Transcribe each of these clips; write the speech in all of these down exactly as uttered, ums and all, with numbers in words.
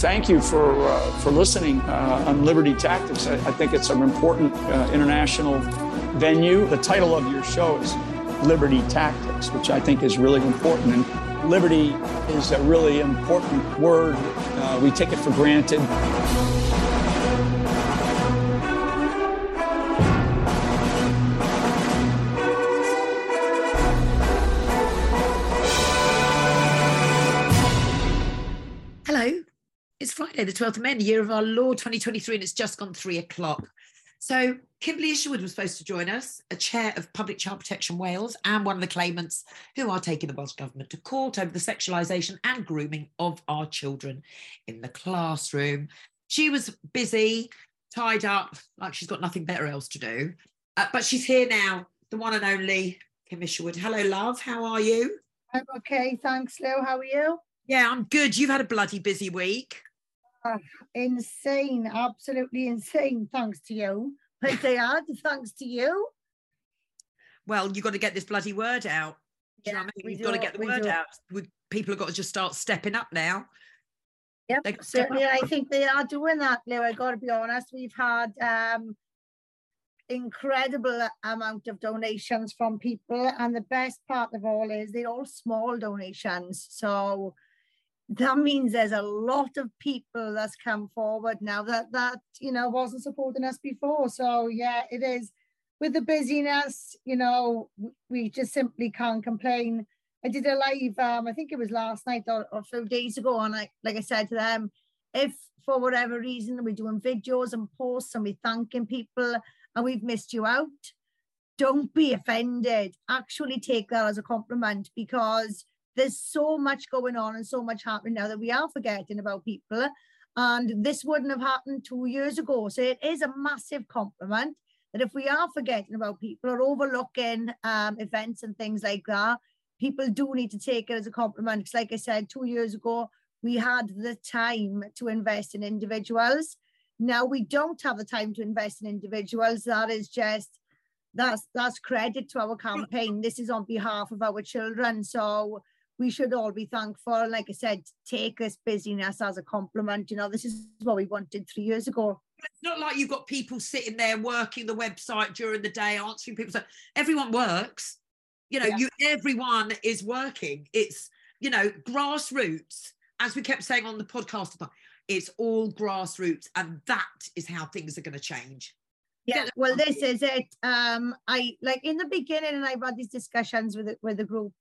Thank you for, uh, for listening uh, on Liberty Tactics. I, I think it's an important uh, international venue. The title of your show is Liberty Tactics, which I think is really important. And liberty is a really important word. Uh, we take it for granted. It's Friday, the twelfth of May, the year of our Lord twenty twenty-three, and it's just gone three o'clock. So Kimberley Isherwood was supposed to join us, a chair of Public Child Protection Wales and one of the claimants who are taking the Welsh Government to court over the sexualisation and grooming of our children in the classroom. She was busy, tied up, like she's got nothing better else to do. Uh, but she's here now, the one and only Kim Isherwood. Hello, love. How are you? I'm okay, thanks, Lou. How are you? Yeah, I'm good. You've had a bloody busy week. Uh, insane, absolutely insane, thanks to you. But they are, thanks to you. Well, you've got to get this bloody word out. Yeah, you know what I mean? You've do, got to get the word do. out. We, people have got to just start stepping up now. Yep, they certainly, up. I think they are doing that now, I've got to be honest. We've had um, incredible amount of donations from people, and the best part of all is they're all small donations, so that means there's a lot of people that's come forward now that, that you know, wasn't supporting us before. So, yeah, it is. With the busyness, you know, we just simply can't complain. I did a live, um, I think it was last night or, or a few days ago, and I, like I said to them, if for whatever reason we're doing videos and posts and we're thanking people and we've missed you out, don't be offended. Actually take that as a compliment, because there's so much going on and so much happening now that we are forgetting about people. And this wouldn't have happened two years ago. So it is a massive compliment that if we are forgetting about people or overlooking um, events and things like that, people do need to take it as a compliment. Because like I said, two years ago, we had the time to invest in individuals. Now we don't have the time to invest in individuals. That is just, that's, that's credit to our campaign. This is on behalf of our children. So we should all be thankful. Like I said, take this busyness as a compliment. You know, this is what we wanted three years ago. It's not like you've got people sitting there working the website during the day, answering people. So everyone works. You know, yeah. you everyone is working. It's, you know, grassroots. As we kept saying on the podcast, it's all grassroots. And that is how things are going to change. Yeah, well, this is it. Um, I, like, in the beginning, and I've had these discussions with the, with the group.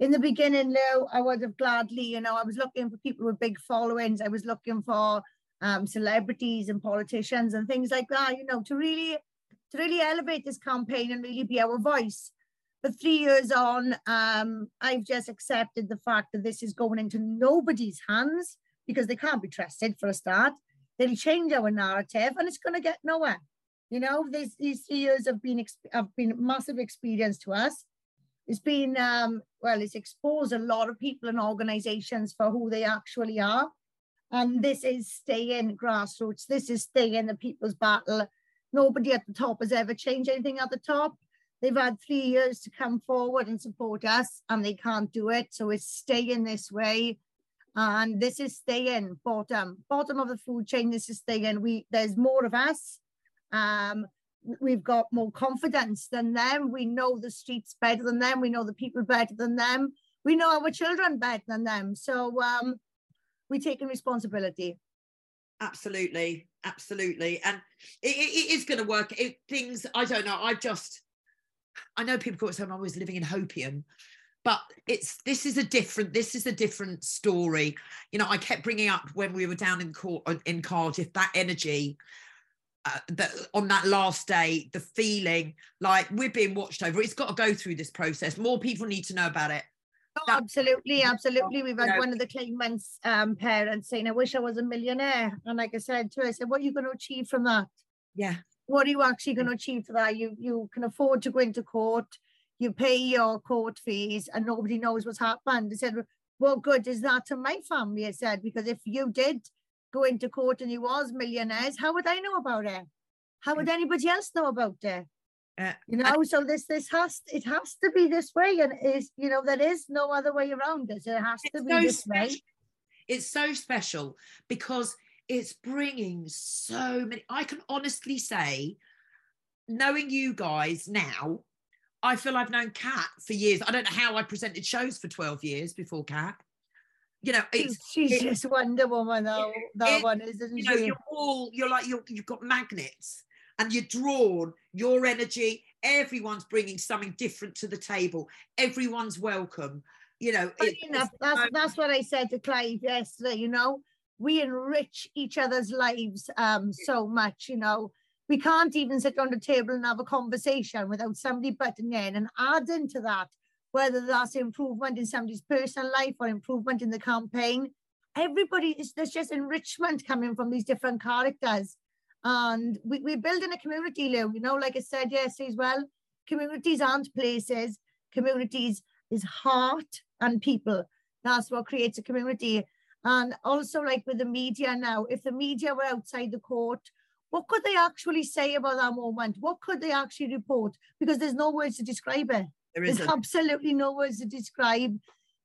In the beginning, Lou, I would have gladly, you know, I was looking for people with big followings. I was looking for um, celebrities and politicians and things like that, you know, to really, to really elevate this campaign and really be our voice. But three years on, um, I've just accepted the fact that this is going into nobody's hands, because they can't be trusted for a start. They'll change our narrative and it's going to get nowhere. You know, these, these three years have been, have been massive experience to us. It's been, um, well, it's exposed a lot of people and organisations for who they actually are. And this is staying grassroots. This is staying the people's battle. Nobody at the top has ever changed anything at the top. They've had three years to come forward and support us, and they can't do it. So it's staying this way. And this is staying bottom, bottom of the food chain. This is staying. We, there's more of us. Um, We've got more confidence than them. We know the streets better than them. We know the people better than them. We know our children better than them. So um, we're taking responsibility. Absolutely. Absolutely. And it, it, it is going to work. It, things, I don't know. I just, I know people call it saying I'm always living in hopium, but it's, this is a different, this is a different story. You know, I kept bringing up when we were down in, court, in Cardiff, that energy. Uh, that on that last day, the feeling like we're being watched over. It's got to go through this process. More people need to know about it. Oh, that, absolutely, absolutely. We've had you know, one of the claimants' um, parents saying, "I wish I was a millionaire." And like I said to her, I said, "What are you going to achieve from that? Yeah, what are you actually going to achieve for that? You you can afford to go into court, you pay your court fees, and nobody knows what's happened." I said, "What good is that to my family?" I said, "Because if you did go into court and he was millionaires, how would I know about it? How would anybody else know about it?" Uh, you know, I, so this this has it has to be this way, and is you know there is no other way around this. It has to be so this special. way. It's so special because it's bringing so many. I can honestly say, knowing you guys now, I feel I've known Kat for years. I don't know how I presented shows for twelve years before Kat. You know, it's, she's it's, just Wonder Woman, though, that it, one is, isn't you know, she? You're all, you're like, you're, you've got magnets and you're drawn, your energy, everyone's bringing something different to the table. Everyone's welcome, you know. It, enough, that's, um, that's what I said to Clive yesterday, you know, we enrich each other's lives um, so much, you know. We can't even sit on the table and have a conversation without somebody butting in and adding to that, whether that's improvement in somebody's personal life or improvement in the campaign. Everybody, is, there's just enrichment coming from these different characters. And we, we're building a community, Lou. You know, like I said yesterday as well, communities aren't places. Communities is heart and people. That's what creates a community. And also, like with the media now, if the media were outside the court, what could they actually say about that moment? What could they actually report? Because there's no words to describe it. There there's absolutely no words to describe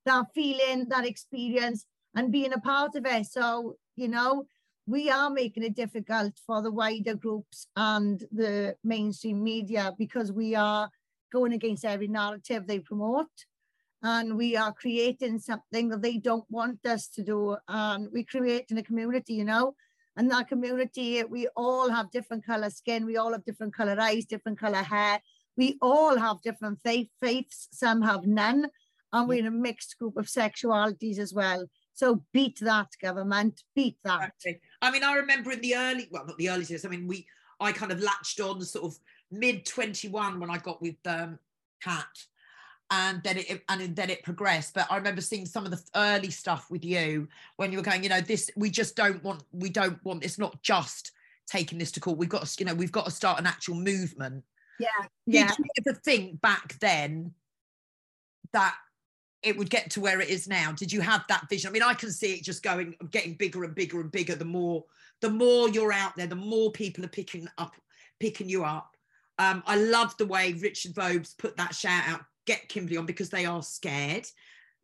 that feeling, that experience, and being a part of it. So, you know, we are making it difficult for the wider groups and the mainstream media because we are going against every narrative they promote. And we are creating something that they don't want us to do. And we're creating a community, you know. And that community, we all have different color skin. We all have different color eyes, different color hair. We all have different faith, faiths. Some have none. And we're in a mixed group of sexualities as well. So beat that, government. Beat that. Exactly. I mean, I remember in the early, well, not the early years. I mean, we, I kind of latched on sort of mid twenty-one when I got with um, Kat. And then it and then it progressed. But I remember seeing some of the early stuff with you when you were going, you know, this we just don't want. We don't want. It's not just taking this to court. We've got to, you know, we've got to start an actual movement. Yeah, yeah. Did you ever think back then that it would get to where it is now? Did you have that vision? I mean, I can see it just going, getting bigger and bigger and bigger. The more, the more you're out there, the more people are picking up, picking you up. Um, I love the way Richard Vobes put that shout out. Get Kimberley on, because they are scared,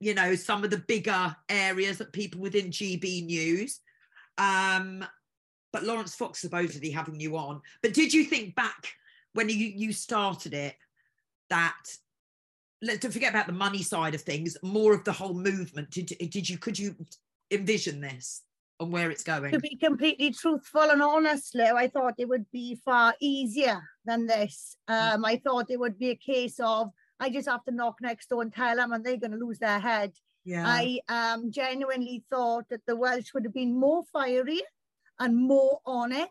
you know, some of the bigger areas that people within G B News, um but Lawrence Fox supposedly having you on. But did you think back when you you started it that, let's don't forget about the money side of things, more of the whole movement, did, did you could you envision this and where it's going? To be completely truthful and honest, Lou, I thought it would be far easier than this. um I thought it would be a case of I just have to knock next door and tell them, and they're going to lose their head. Yeah. I um, genuinely thought that the Welsh would have been more fiery and more on it.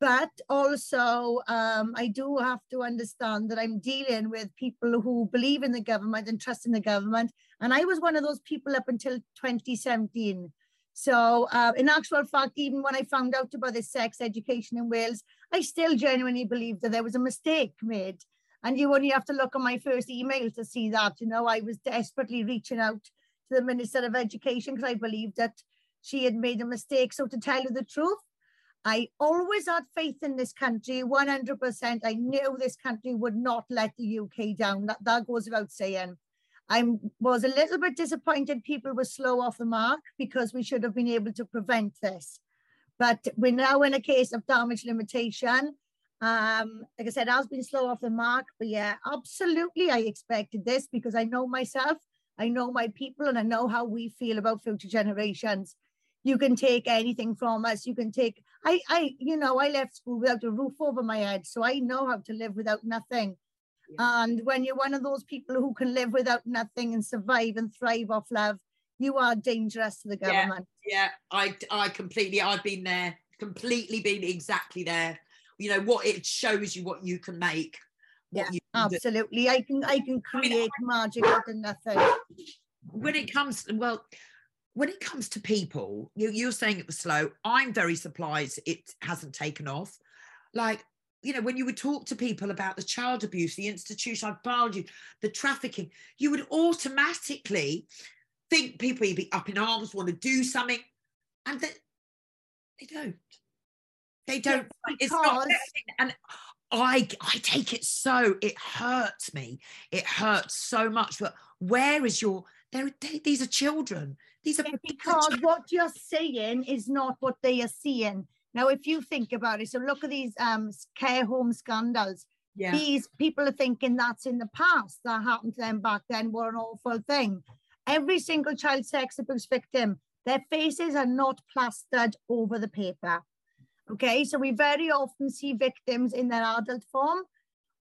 But also, um, I do have to understand that I'm dealing with people who believe in the government and trust in the government. And I was one of those people up until twenty seventeen. So uh, in actual fact, even when I found out about the sex education in Wales, I still genuinely believed that there was a mistake made. And you only have to look at my first email to see that, you know, I was desperately reaching out to the Minister of Education because I believed that she had made a mistake. So to tell you the truth, I always had faith in this country, one hundred percent. I knew this country would not let the U K down. That, that goes without saying. I was a little bit disappointed people were slow off the mark because we should have been able to prevent this. But we're now in a case of damage limitation. Um, like I said, I was being slow off the mark, but yeah, absolutely I expected this because I know myself, I know my people, and I know how we feel about future generations. You can take anything from us, you can take, I, I, you know, I left school without a roof over my head, so I know how to live without nothing. Yeah. And when you're one of those people who can live without nothing and survive and thrive off love, you are dangerous to the government. Yeah, yeah. I, I completely, I've been there, completely been exactly there. You know what it shows you, what you can make. What yeah, you can absolutely. Do. I can I can create I mean, magic out of nothing. When it comes, well, when it comes to people, you, you're saying it was slow. I'm very surprised it hasn't taken off. Like, you know, when you would talk to people about the child abuse, the institutional biology, the trafficking, you would automatically think people would be up in arms, want to do something, and that they don't. They don't, yes, it's not, and I I take it so, it hurts me. It hurts so much, but where is your, these are children. These are because what you're saying is not what they are seeing. Now, if you think about it, so look at these um, care home scandals. Yeah. These people are thinking that's in the past. That happened to them back then. What an awful thing. Every single child sex abuse victim, their faces are not plastered over the paper. Okay, so we very often see victims in their adult form.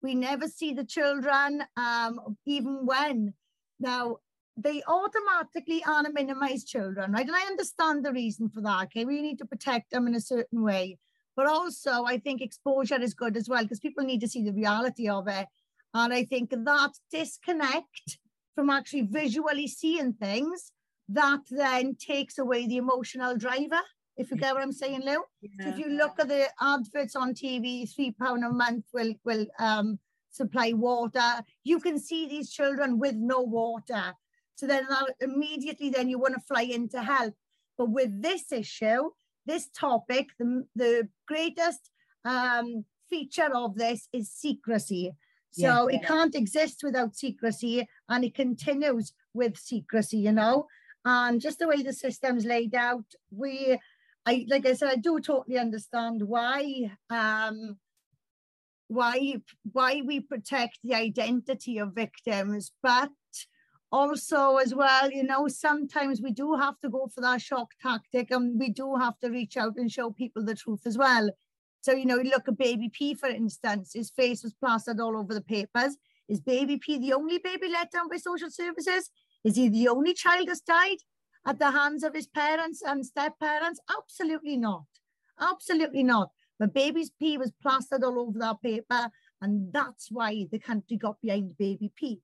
We never see the children, um, even when. Now, they automatically anonymize children, right? And I understand the reason for that, okay? We need to protect them in a certain way. But also, I think exposure is good as well, because people need to see the reality of it. And I think that disconnect from actually visually seeing things, that then takes away the emotional driver, if you get what I'm saying, Lou. Yeah. So if you look at the adverts on T V, three pounds a month will, will um, supply water. You can see these children with no water. So then that immediately then you want to fly in to help. But with this issue, this topic, the, the greatest um, feature of this is secrecy. So yeah, it yeah. can't exist without secrecy, and it continues with secrecy, you know. And just the way the system's laid out, we, I like I said, I do totally understand why, um, why, why we protect the identity of victims, but also as well, you know, sometimes we do have to go for that shock tactic, and we do have to reach out and show people the truth as well. So, you know, look at Baby P, for instance. His face was plastered all over the papers. Is Baby P the only baby let down by social services? Is he the only child that's died at the hands of his parents and step-parents? Absolutely not. Absolutely not. But Baby P was plastered all over that paper, and that's why the country got behind Baby P.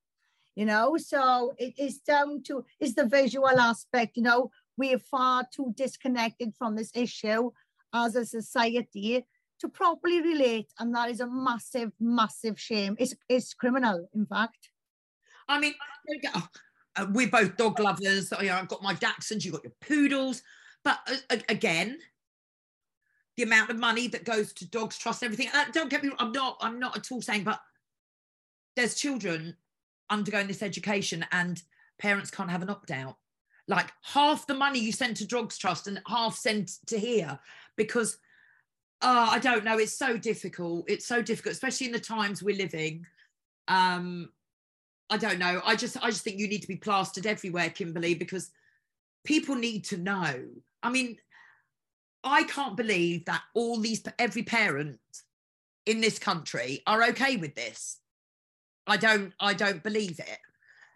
You know, so it is down to, it's the visual aspect, you know. We are far too disconnected from this issue as a society to properly relate, and that is a massive, massive shame. It's, it's criminal, in fact. I mean, we're both dog lovers. You know, I've got my Dachshunds, you've got your poodles. But uh, again, the amount of money that goes to Dogs Trust, everything. Uh, don't get me wrong, I'm not, I'm not at all saying, but there's children undergoing this education, and parents can't have an opt-out. Like, half the money you send to Dogs Trust and half sent to here, because... Oh, I don't know. It's so difficult. It's so difficult, especially in the times we're living. Um, I don't know. I just, I just think you need to be plastered everywhere, Kimberley, because people need to know. I mean, I can't believe that all these, every parent in this country are okay with this. I don't, I don't believe it.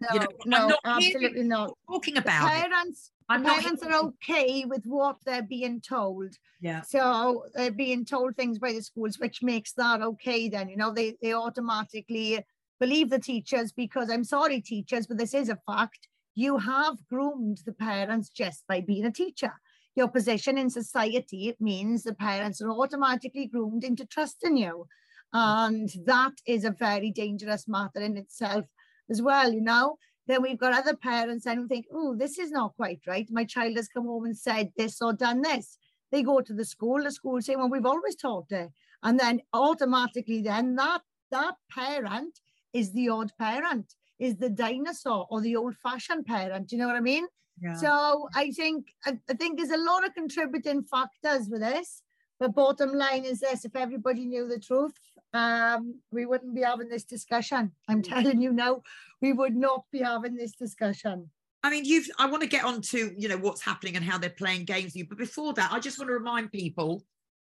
No, you know, no, I'm not absolutely not talking about the parents. It. I'm parents not... are okay with what they're being told. Yeah. So they're being told things by the schools, which makes that okay then. You know, they, they automatically believe the teachers, because I'm sorry, teachers, but this is a fact. You have groomed the parents just by being a teacher. Your position in society means the parents are automatically groomed into trusting you. And that is a very dangerous matter in itself as well, you know. Then we've got other parents and think, oh, this is not quite right. My child has come home and said this or done this. They go to the school, the school say, well, we've always taught it. And then automatically then that, that parent is the odd parent, is the dinosaur or the old-fashioned parent. Do you know what I mean? Yeah. So I think, I, I think there's a lot of contributing factors with this. But bottom line is this, if everybody knew the truth, um, we wouldn't be having this discussion. I'm telling you now, we would not be having this discussion. I mean, you've, I want to get on to, you know, what's happening and how they're playing games with you. But before that, I just want to remind people,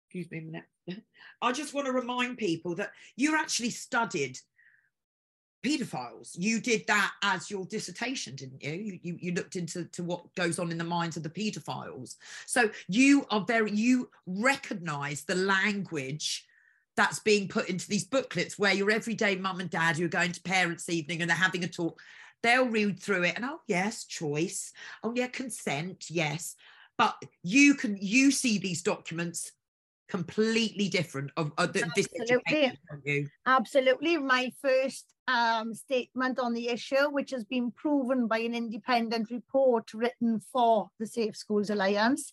excuse me a minute, I just want to remind people that you actually studied paedophiles. You did that as your dissertation, didn't you? You, you, you looked into to what goes on in the minds of the paedophiles. So you are very, you recognise the language that's being put into these booklets, where your everyday mum and dad who are going to parents' evening and they're having a talk, they'll read through it and, oh, yes, choice. Oh, yeah, consent, yes. But you can, you see these documents completely different of, of the, this education from you. Absolutely. My first um, statement on the issue, which has been proven by an independent report written for the Safe Schools Alliance.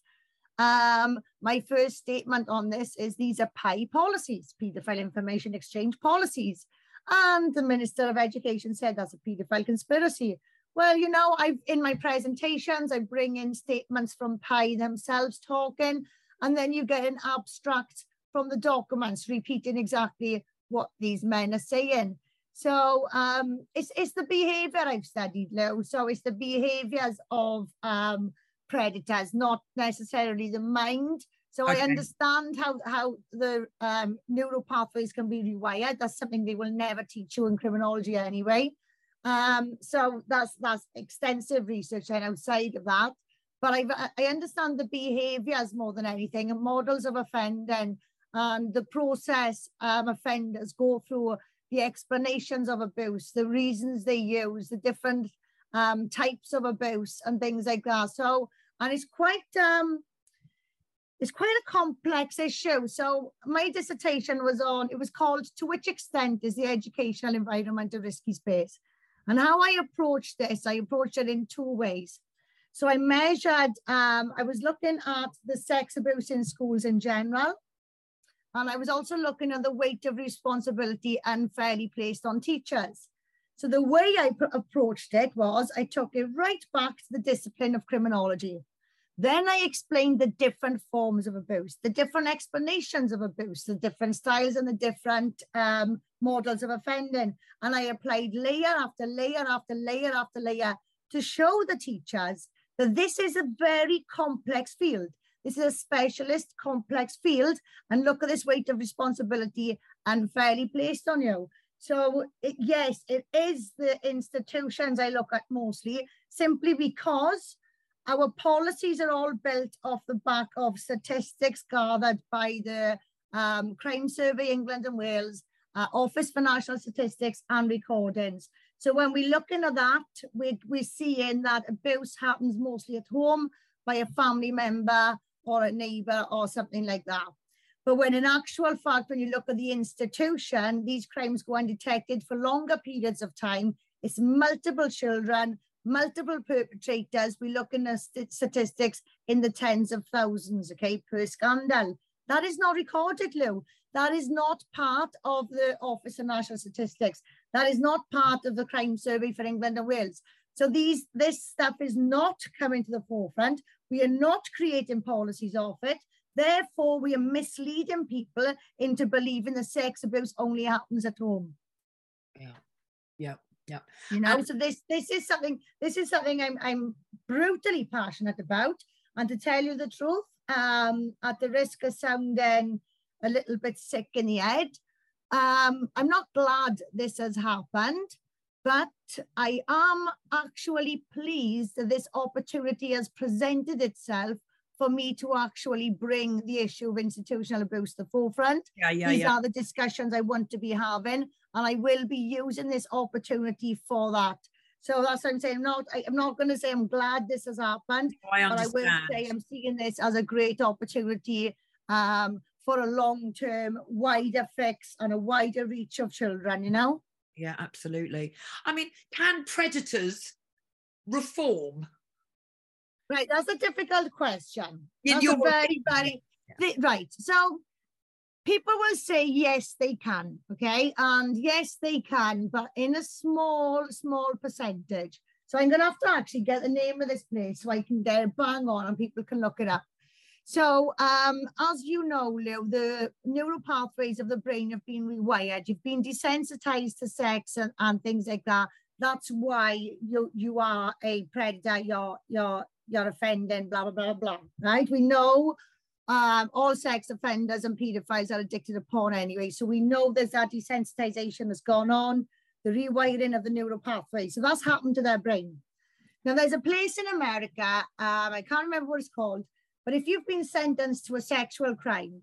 Um, my first statement on this is these are P I E policies, paedophile information exchange policies. And the Minister of Education said that's a paedophile conspiracy. well, you know, I've in my presentations, I bring in statements from P I themselves talking, and then you get an abstract from the documents repeating exactly what these men are saying. So um, it's, it's the behaviour I've studied, Lou. So it's the behaviours of um, predators, not necessarily the mind. So okay. I understand how, how the um, neural pathways can be rewired. That's something they will never teach you in criminology anyway. Um, so that's, that's extensive research and outside of that. But I've, I understand the behaviours more than anything, and models of offending, and the process um, offenders go through, the explanations of abuse, the reasons they use, the different um, types of abuse and things like that. So, and it's quite, um, it's quite a complex issue. So my dissertation was on, it was called, "To Which Extent is the Educational Environment a Risky Space?" And how I approached this, I approached it in two ways. So I measured, um, I was looking at the sex abuse in schools in general. And I was also looking at the weight of responsibility unfairly placed on teachers. So the way I approached it was I took it right back to the discipline of criminology. Then I explained the different forms of abuse, the different explanations of abuse, the different styles and the different um, models of offending. And I applied layer after layer after layer after layer to show the teachers that this is a very complex field. This is a specialist, complex field, and look at this weight of responsibility unfairly placed on you. So it, yes, it is the institutions I look at mostly, simply because our policies are all built off the back of statistics gathered by the um, Crime Survey England and Wales, uh, Office for National Statistics, and recordings. So when we're looking at that, we, we're seeing that abuse happens mostly at home by a family member or a neighbour or something like that. But when in actual fact, when you look at the institution, these crimes go undetected for longer periods of time. It's multiple children, multiple perpetrators. We look in the st statistics in the tens of thousands, okay, per scandal. That is not recorded, Lou. That is not part of the Office of National Statistics. That is not part of the Crime Survey for England and Wales. So these, this stuff is not coming to the forefront. We are not creating policies of it. Therefore, we are misleading people into believing that sex abuse only happens at home. Yeah, yeah, yeah. You know, and so this this is something this is something I'm I'm brutally passionate about. And to tell you the truth, um, at the risk of sounding a little bit sick in the head, um, I'm not glad this has happened. But I am actually pleased that this opportunity has presented itself for me to actually bring the issue of institutional abuse to the forefront. Yeah, yeah, These yeah. are the discussions I want to be having, and I will be using this opportunity for that. So that's what I'm saying. I'm not, I, I'm not going to say I'm glad this has happened, oh, I but I will say I'm seeing this as a great opportunity um, for a long-term, wider fix and a wider reach of children, you know? Yeah, absolutely. I mean, can predators reform? Right, that's a difficult question. In that's your a very, very yeah. right. So people will say yes, they can, okay, and yes, they can, but in a small, small percentage. So I'm going to have to actually get the name of this place so I can get a bang on and people can look it up. So, um, as you know, Lou, the neural pathways of the brain have been rewired. You've been desensitized to sex and, and things like that. That's why you you are a predator, you're, you're, you're offending, blah, blah, blah, blah, right? We know um, all sex offenders and pedophiles are addicted to porn anyway. So we know there's that desensitization that's gone on, the rewiring of the neural pathway. So that's happened to their brain. Now, there's a place in America, um, I can't remember what it's called, but if you've been sentenced to a sexual crime,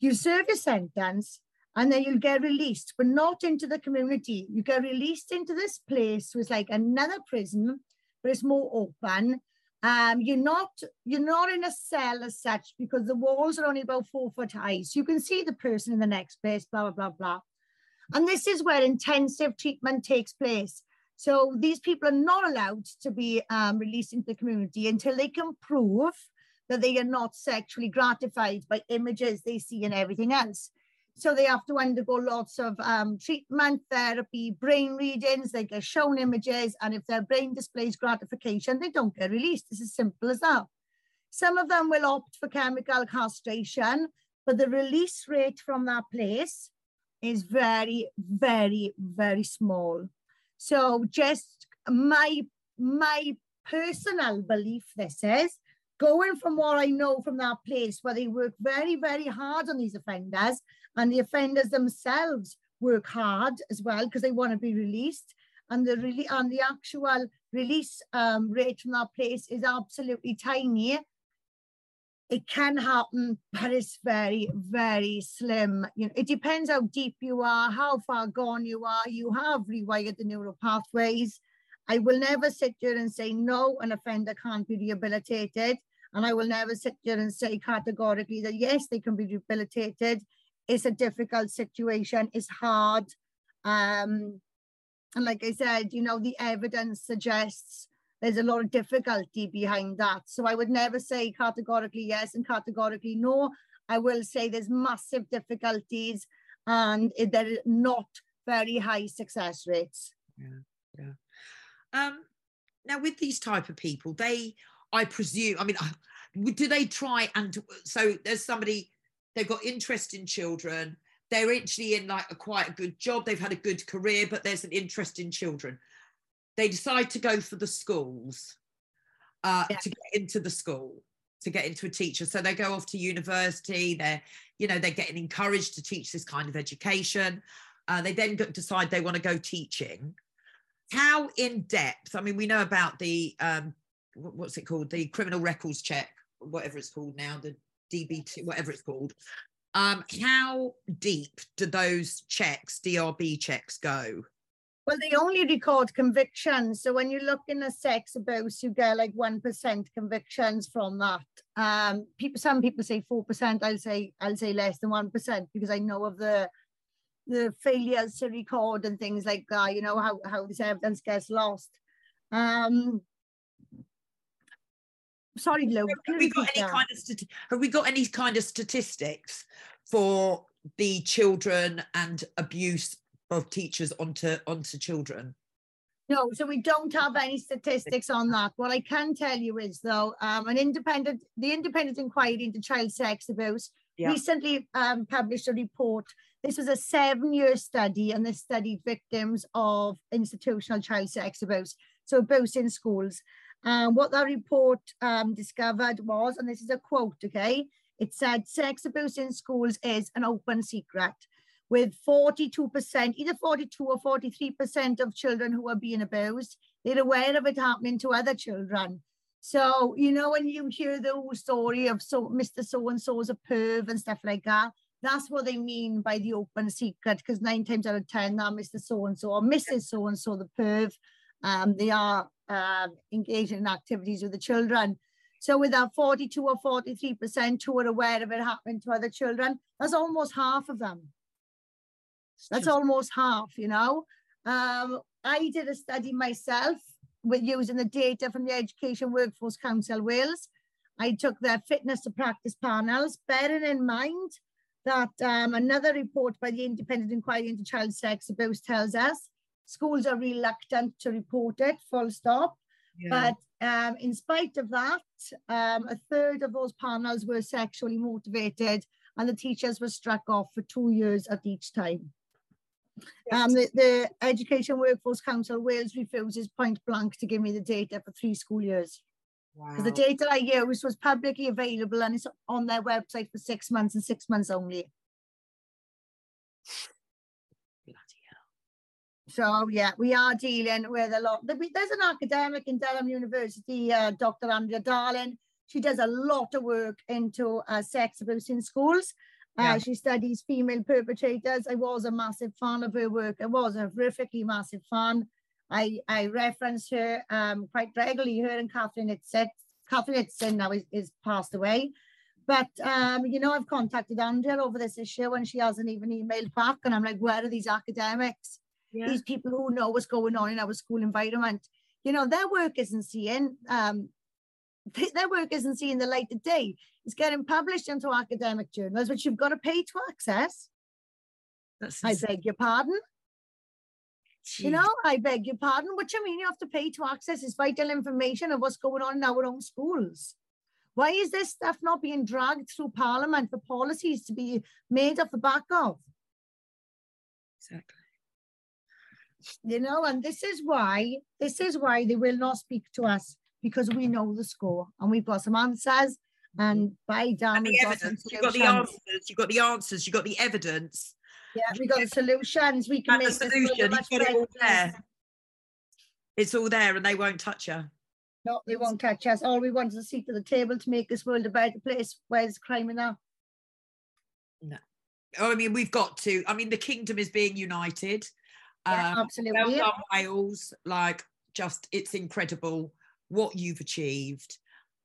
you serve your sentence and then you'll get released, but not into the community. You get released into this place, which is like another prison, but it's more open. Um, you're not, you're not in a cell as such because the walls are only about four foot high. So you can see the person in the next place, blah, blah, blah, blah. And this is where intensive treatment takes place. So these people are not allowed to be um, released into the community until they can prove that they are not sexually gratified by images they see and everything else. So they have to undergo lots of um, treatment, therapy, brain readings, they get shown images, and if their brain displays gratification, they don't get released. It's as simple as that. Some of them will opt for chemical castration, but the release rate from that place is very, very, very small. So just my, my personal belief, this is, going from what I know from that place where they work very, very hard on these offenders, and the offenders themselves work hard as well because they want to be released. And the, re and the actual release um, rate from that place is absolutely tiny. It can happen, but it's very, very slim. You know, it depends how deep you are, how far gone you are. You have rewired the neural pathways. I will never sit here and say, no, an offender can't be rehabilitated. And I will never sit here and say categorically that, yes, they can be rehabilitated. It's a difficult situation. It's hard. Um, and like I said, you know, the evidence suggests there's a lot of difficulty behind that. So I would never say categorically yes and categorically no. I will say there's massive difficulties and there are not very high success rates. Yeah, yeah. Um, now, with these type of people, they, I presume, I mean, do they try and, so there's somebody, they've got interest in children, they're actually in like a quite a good job, they've had a good career, but there's an interest in children. They decide to go for the schools, uh, yeah. to get into the school, to get into a teacher. So they go off to university, they're, you know, they're getting encouraged to teach this kind of education. Uh, they then decide they want to go teaching. How in depth, I mean, we know about the, um, what's it called? The criminal records check, whatever it's called now, the D B T, whatever it's called. Um, how deep do those checks, D R B checks, go? Well, they only record convictions. So when you look in a sex abuse, you get like one percent convictions from that. Um, people, some people say four percent, I'll say, I'll say less than one percent because I know of the, the failures to record and things like that, you know, how, how this evidence gets lost. Um, sorry, Lou. Have we got any kind of, have we got any kind of statistics for the children and abuse of teachers onto, onto children? No, so we don't have any statistics on that. What I can tell you is, though, um, an independent, the Independent Inquiry into Child Sex Abuse yeah. recently um, published a report. This was a seven-year study, and they studied victims of institutional child sex abuse, so abuse in schools. Um, what that report um, discovered was, and this is a quote, okay? It said, sex abuse in schools is an open secret, with forty-two percent, either forty-two or forty-three percent of children who are being abused, they're aware of it happening to other children. So, you know, when you hear the whole story of so Mister So-and-so's a perv and stuff like that, that's what they mean by the open secret, because nine times out of ten, that Mister So-and-so or Missus So-and-so, the perv, um, they are um, engaged in activities with the children. So with that forty-two or forty-three percent who are aware of it happening to other children, that's almost half of them. That's almost half, you know. Um, I did a study myself with using the data from the Education Workforce Council Wales. I took their fitness to practice panels, bearing in mind that um, another report by the Independent Inquiry into Child Sex Abuse tells us schools are reluctant to report it, full stop. Yeah. But um, in spite of that, um, a third of those panels were sexually motivated, and the teachers were struck off for two years at each time. Um, the, the Education Workforce Council Wales refuses point blank to give me the data for three school years. Wow. The data I used was publicly available and it's on their website for six months and six months only. Bloody hell. So yeah, we are dealing with a lot. There's an academic in Durham University, uh, Doctor Andrea Darling. She does a lot of work into uh, sex abuse in schools. Yeah. Uh, she studies female perpetrators. I was a massive fan of her work. I was a horrifically massive fan. I, I reference her um, quite regularly, her and Catherine Itzett. Catherine Itzett now is, is passed away. But, um, you know, I've contacted Andrea over this issue and she hasn't even emailed back. And I'm like, where are these academics? Yeah. These people who know what's going on in our school environment. You know, their work isn't seen. Um, their work isn't seen the light of day. It's getting published into academic journals, which you've got to pay to access. That's I beg your pardon. Jeez. You know, I beg your pardon. What you mean you have to pay to access this vital information of what's going on in our own schools? Why is this stuff not being dragged through Parliament for policies to be made off the back of? Exactly. You know, and this is why, this is why they will not speak to us, because we know the score and we've got some answers. And by damn, you've got the answers, you've got the answers, you've got the evidence. Yeah, we've got solutions. We can and make the solution. You've got it all there. It's all there, and they won't touch you. No, they won't touch us. All we want is a seat at the table to make this world a better place. Where's crime now? No. Oh, I mean, we've got to. I mean, the kingdom is being united. Yeah, um, absolutely. Well done, Wales, like, just, it's incredible what you've achieved.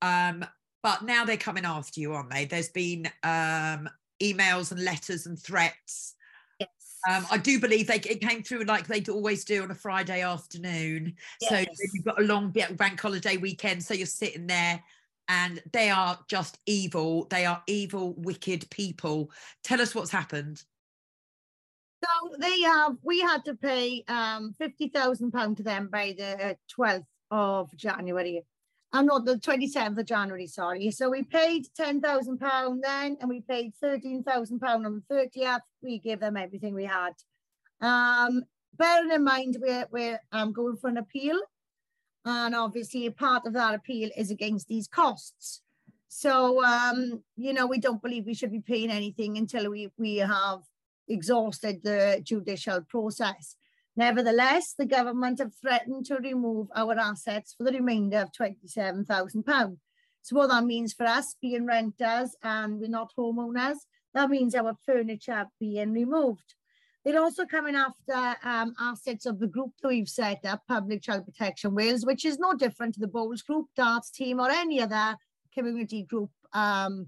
Um, but now they're coming after you, aren't they? There's been um, emails and letters and threats. Yes. Um, I do believe they, it came through like they always do on a Friday afternoon. Yes. So you've got a long bank holiday weekend, so you're sitting there and they are just evil. They are evil, wicked people. Tell us what's happened. So they have, we had to pay um, fifty thousand pounds to them by the twelfth of January. I'm not, the twenty-seventh of January, sorry. So we paid ten thousand pounds then, and we paid thirteen thousand pounds on the thirtieth. We gave them everything we had. Um, bearing in mind, we're, we're um, going for an appeal. And obviously, part of that appeal is against these costs. So, um, you know, we don't believe we should be paying anything until we, we have exhausted the judicial process. Nevertheless, the government have threatened to remove our assets for the remainder of twenty-seven thousand pounds. So what that means for us, being renters and we're not homeowners, that means our furniture being removed. They're also coming after um, assets of the group that we've set up, Public Child Protection Wales, which is no different to the Bowls Group, Darts Team or any other community group um,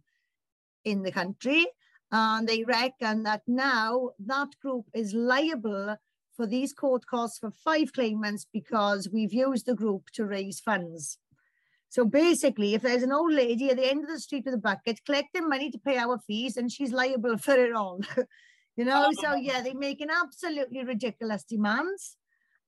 in the country. And they reckon that now that group is liable for these court costs for five claimants because we've used the group to raise funds. So basically, if there's an old lady at the end of the street with a bucket collecting money to pay our fees, and she's liable for it all, you know? So yeah, they're making absolutely ridiculous demands,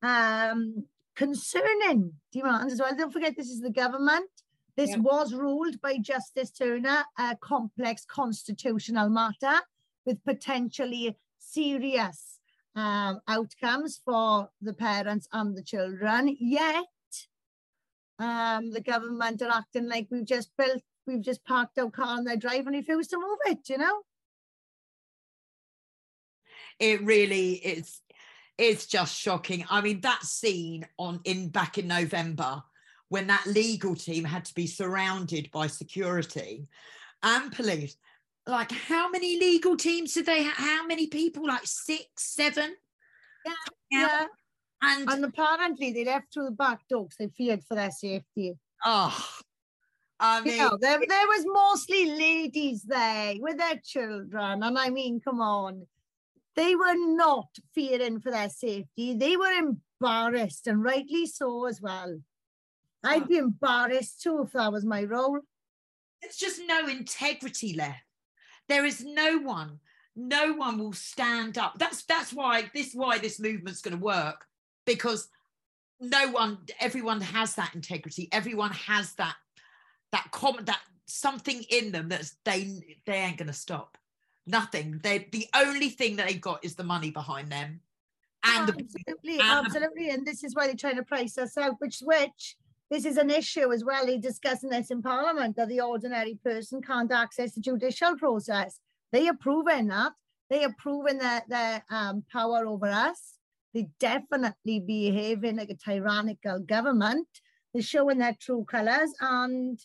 um, concerning demands as well. Don't forget, this is the government. This yep. was ruled by Justice Turner, a complex constitutional matter with potentially serious um, outcomes for the parents and the children. Yet, um, the government are acting like we've just built, we've just parked our car in their drive and refused to move it, you know? It really is. It's just shocking. I mean, that scene on in back in November, when that legal team had to be surrounded by security and police. Like, how many legal teams did they have? How many people? Like six, seven? Yeah, yeah. And, and apparently they left through the back door because they feared for their safety. Oh, I mean. You know, there, there was mostly ladies there with their children. And I mean, come on. They were not fearing for their safety. They were embarrassed, and rightly so as well. I'd be embarrassed too if that was my role. There's just no integrity left. There is no one. No one will stand up. That's that's why this why this movement's going to work, because no one, everyone has that integrity. Everyone has that that comment, that something in them that's they they ain't going to stop. Nothing. They the only thing that they've got is the money behind them. And absolutely, the, and absolutely, and this is why they're trying to price us out. Which which. This is an issue as well. They're discussing this in Parliament, that the ordinary person can't access the judicial process. They are proving that. They are proving their, their um, power over us. They're definitely behaving like a tyrannical government. They're showing their true colours. And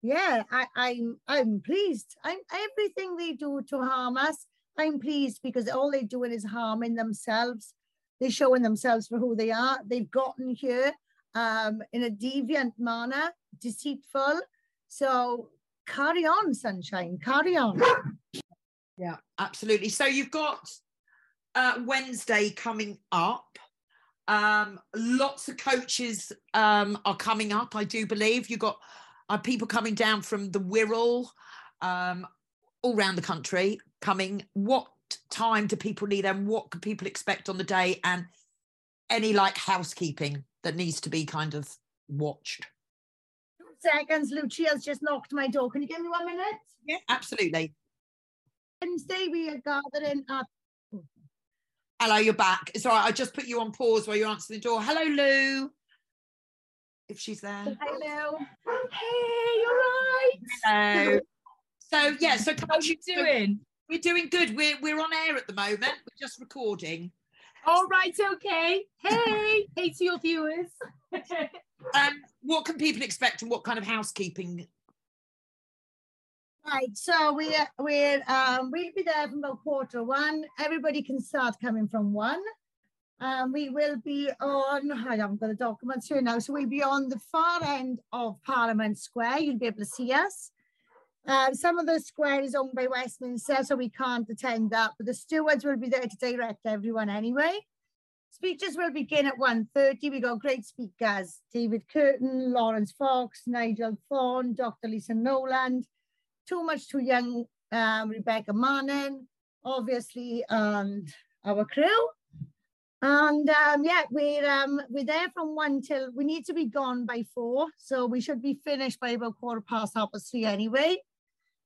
yeah, I, I'm, I'm pleased. I'm, everything they do to harm us, I'm pleased, because all they're doing is harming themselves. They're showing themselves for who they are. They've gotten here. Um, in a deviant manner, deceitful. So carry on, sunshine, carry on. Yeah, absolutely. So you've got uh, Wednesday coming up. Um, lots of coaches um, are coming up, I do believe. You've got uh, people coming down from the Wirral, um, all around the country coming. What time do people need and what can people expect on the day, and any like housekeeping that needs to be kind of watched? Seconds, Lucia's just knocked my door. Can you give me one minute? Yeah, absolutely. Wednesday we are gathering at... Hello, you're back. It's all right, I just put you on pause while you answer the door. Hello, Lou. If she's there. Hello. Hey, you're right. Hello. So yeah, so how are you doing? We're doing good. We're we're on air at the moment. We're just recording. All right, okay. Hey, hey to your viewers. Um, what can people expect and what kind of housekeeping? Right, so we're we're um, we'll be there from about quarter one. Everybody can start coming from one. Um, we will be on, I haven't got the documents here now, so we'll be on the far end of Parliament Square. You'll be able to see us. Uh, some of the square is owned by Westminster, so we can't attend that, but the stewards will be there to direct everyone anyway. Speeches will begin at one thirty. We've got great speakers, David Curtin, Lawrence Fox, Nigel Thorne, Doctor Lisa Noland, Too Much Too Young, um, Rebecca Manning, obviously, and our crew. And um, yeah, we're, um, we're there from one till, we need to be gone by four, so we should be finished by about quarter past half past three anyway.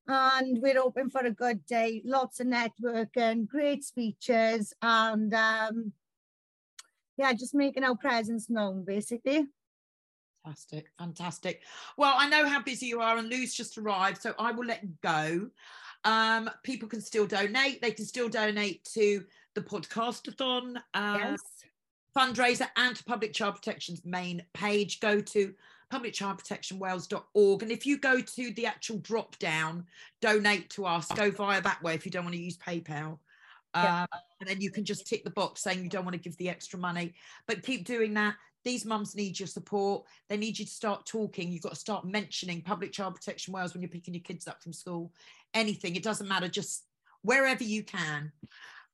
And we're open for a good day, lots of networking, great speeches, and um, yeah, just making our presence known, basically. Fantastic, fantastic. Well, I know how busy you are, and Lou's just arrived, so I will let you go. Um, people can still donate. They can still donate to the podcastathon, uh, yes. fundraiser, and to Public Child Protection's main page. Go to public child protection wales dot org, and if you go to the actual drop down, donate to us, go via that way if you don't want to use PayPal. Yeah. Um, and then you can just tick the box saying you don't want to give the extra money, but keep doing that. These mums need your support. They need you to start talking. You've got to start mentioning Public Child Protection Wales when you're picking your kids up from school. Anything, it doesn't matter, just wherever you can.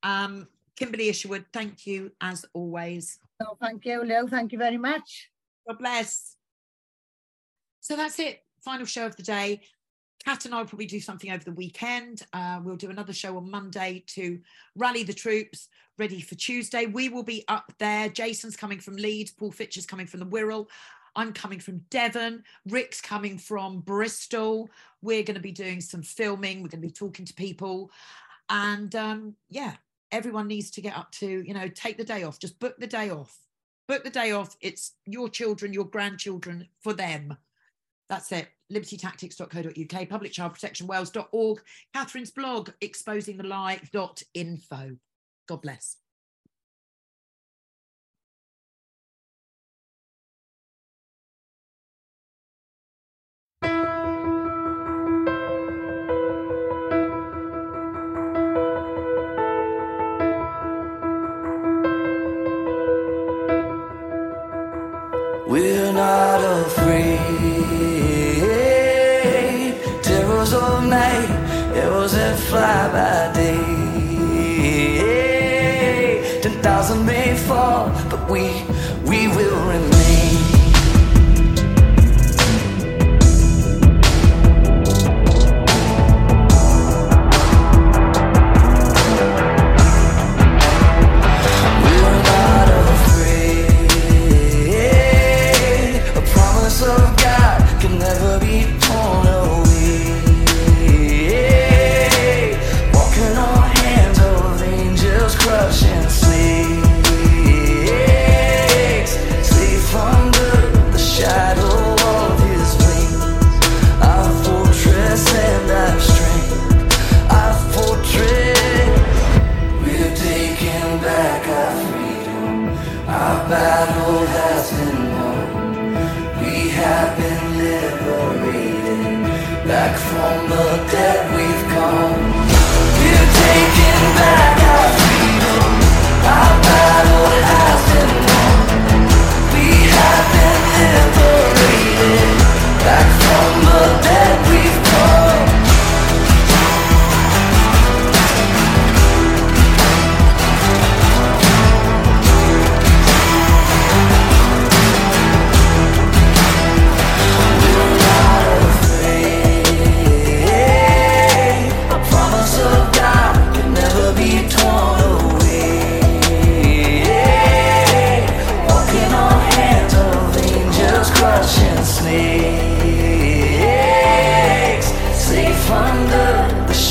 Um, Kimberley Isherwood, thank you as always. Oh, thank you, Lou. Thank you very much. God bless. So that's it. Final show of the day. Kat and I will probably do something over the weekend. Uh, we'll do another show on Monday to rally the troops, ready for Tuesday. We will be up there. Jason's coming from Leeds. Paul Fitch is coming from the Wirral. I'm coming from Devon. Rick's coming from Bristol. We're going to be doing some filming. We're going to be talking to people. And um, yeah, everyone needs to get up to, you know, take the day off. Just book the day off. Book the day off. It's your children, your grandchildren, for them. That's it. liberty tactics dot co dot U K, public child protection wales dot org, Catherine's blog, exposing the lie dot info. God bless. We're not afraid. Terrors of night, arrows that fly by day. Ten thousand may fall, but we, we will remain.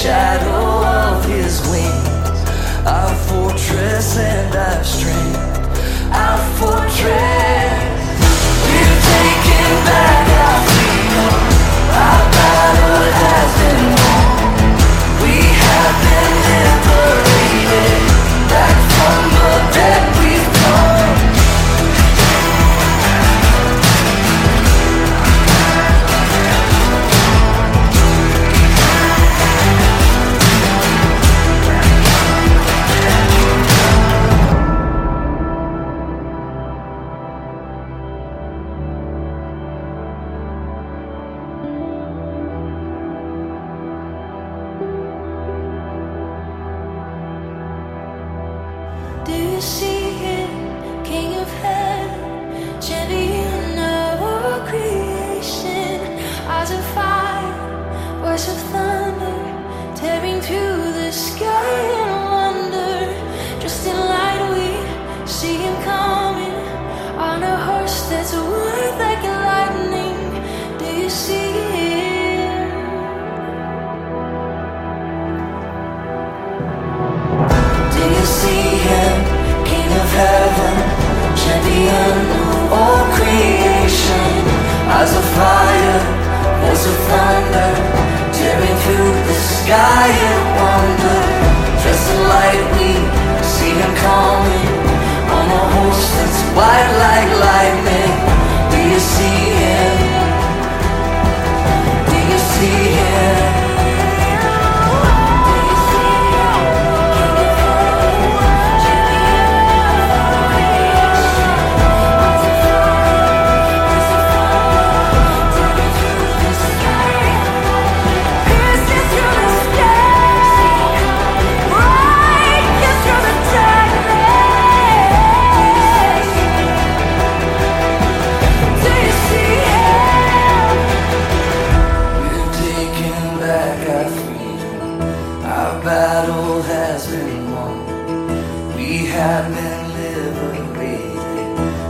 shadow of his wings, our fortress and our strength, our fortress. We've taken back our freedom, our battle has been won. We have been liberated, back from the dead we've come.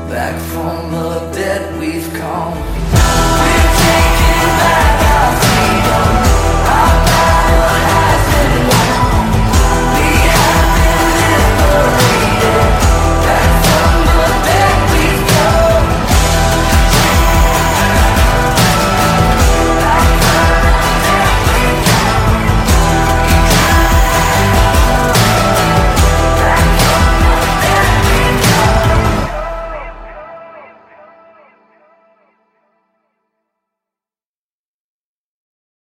Back from the dead we've come.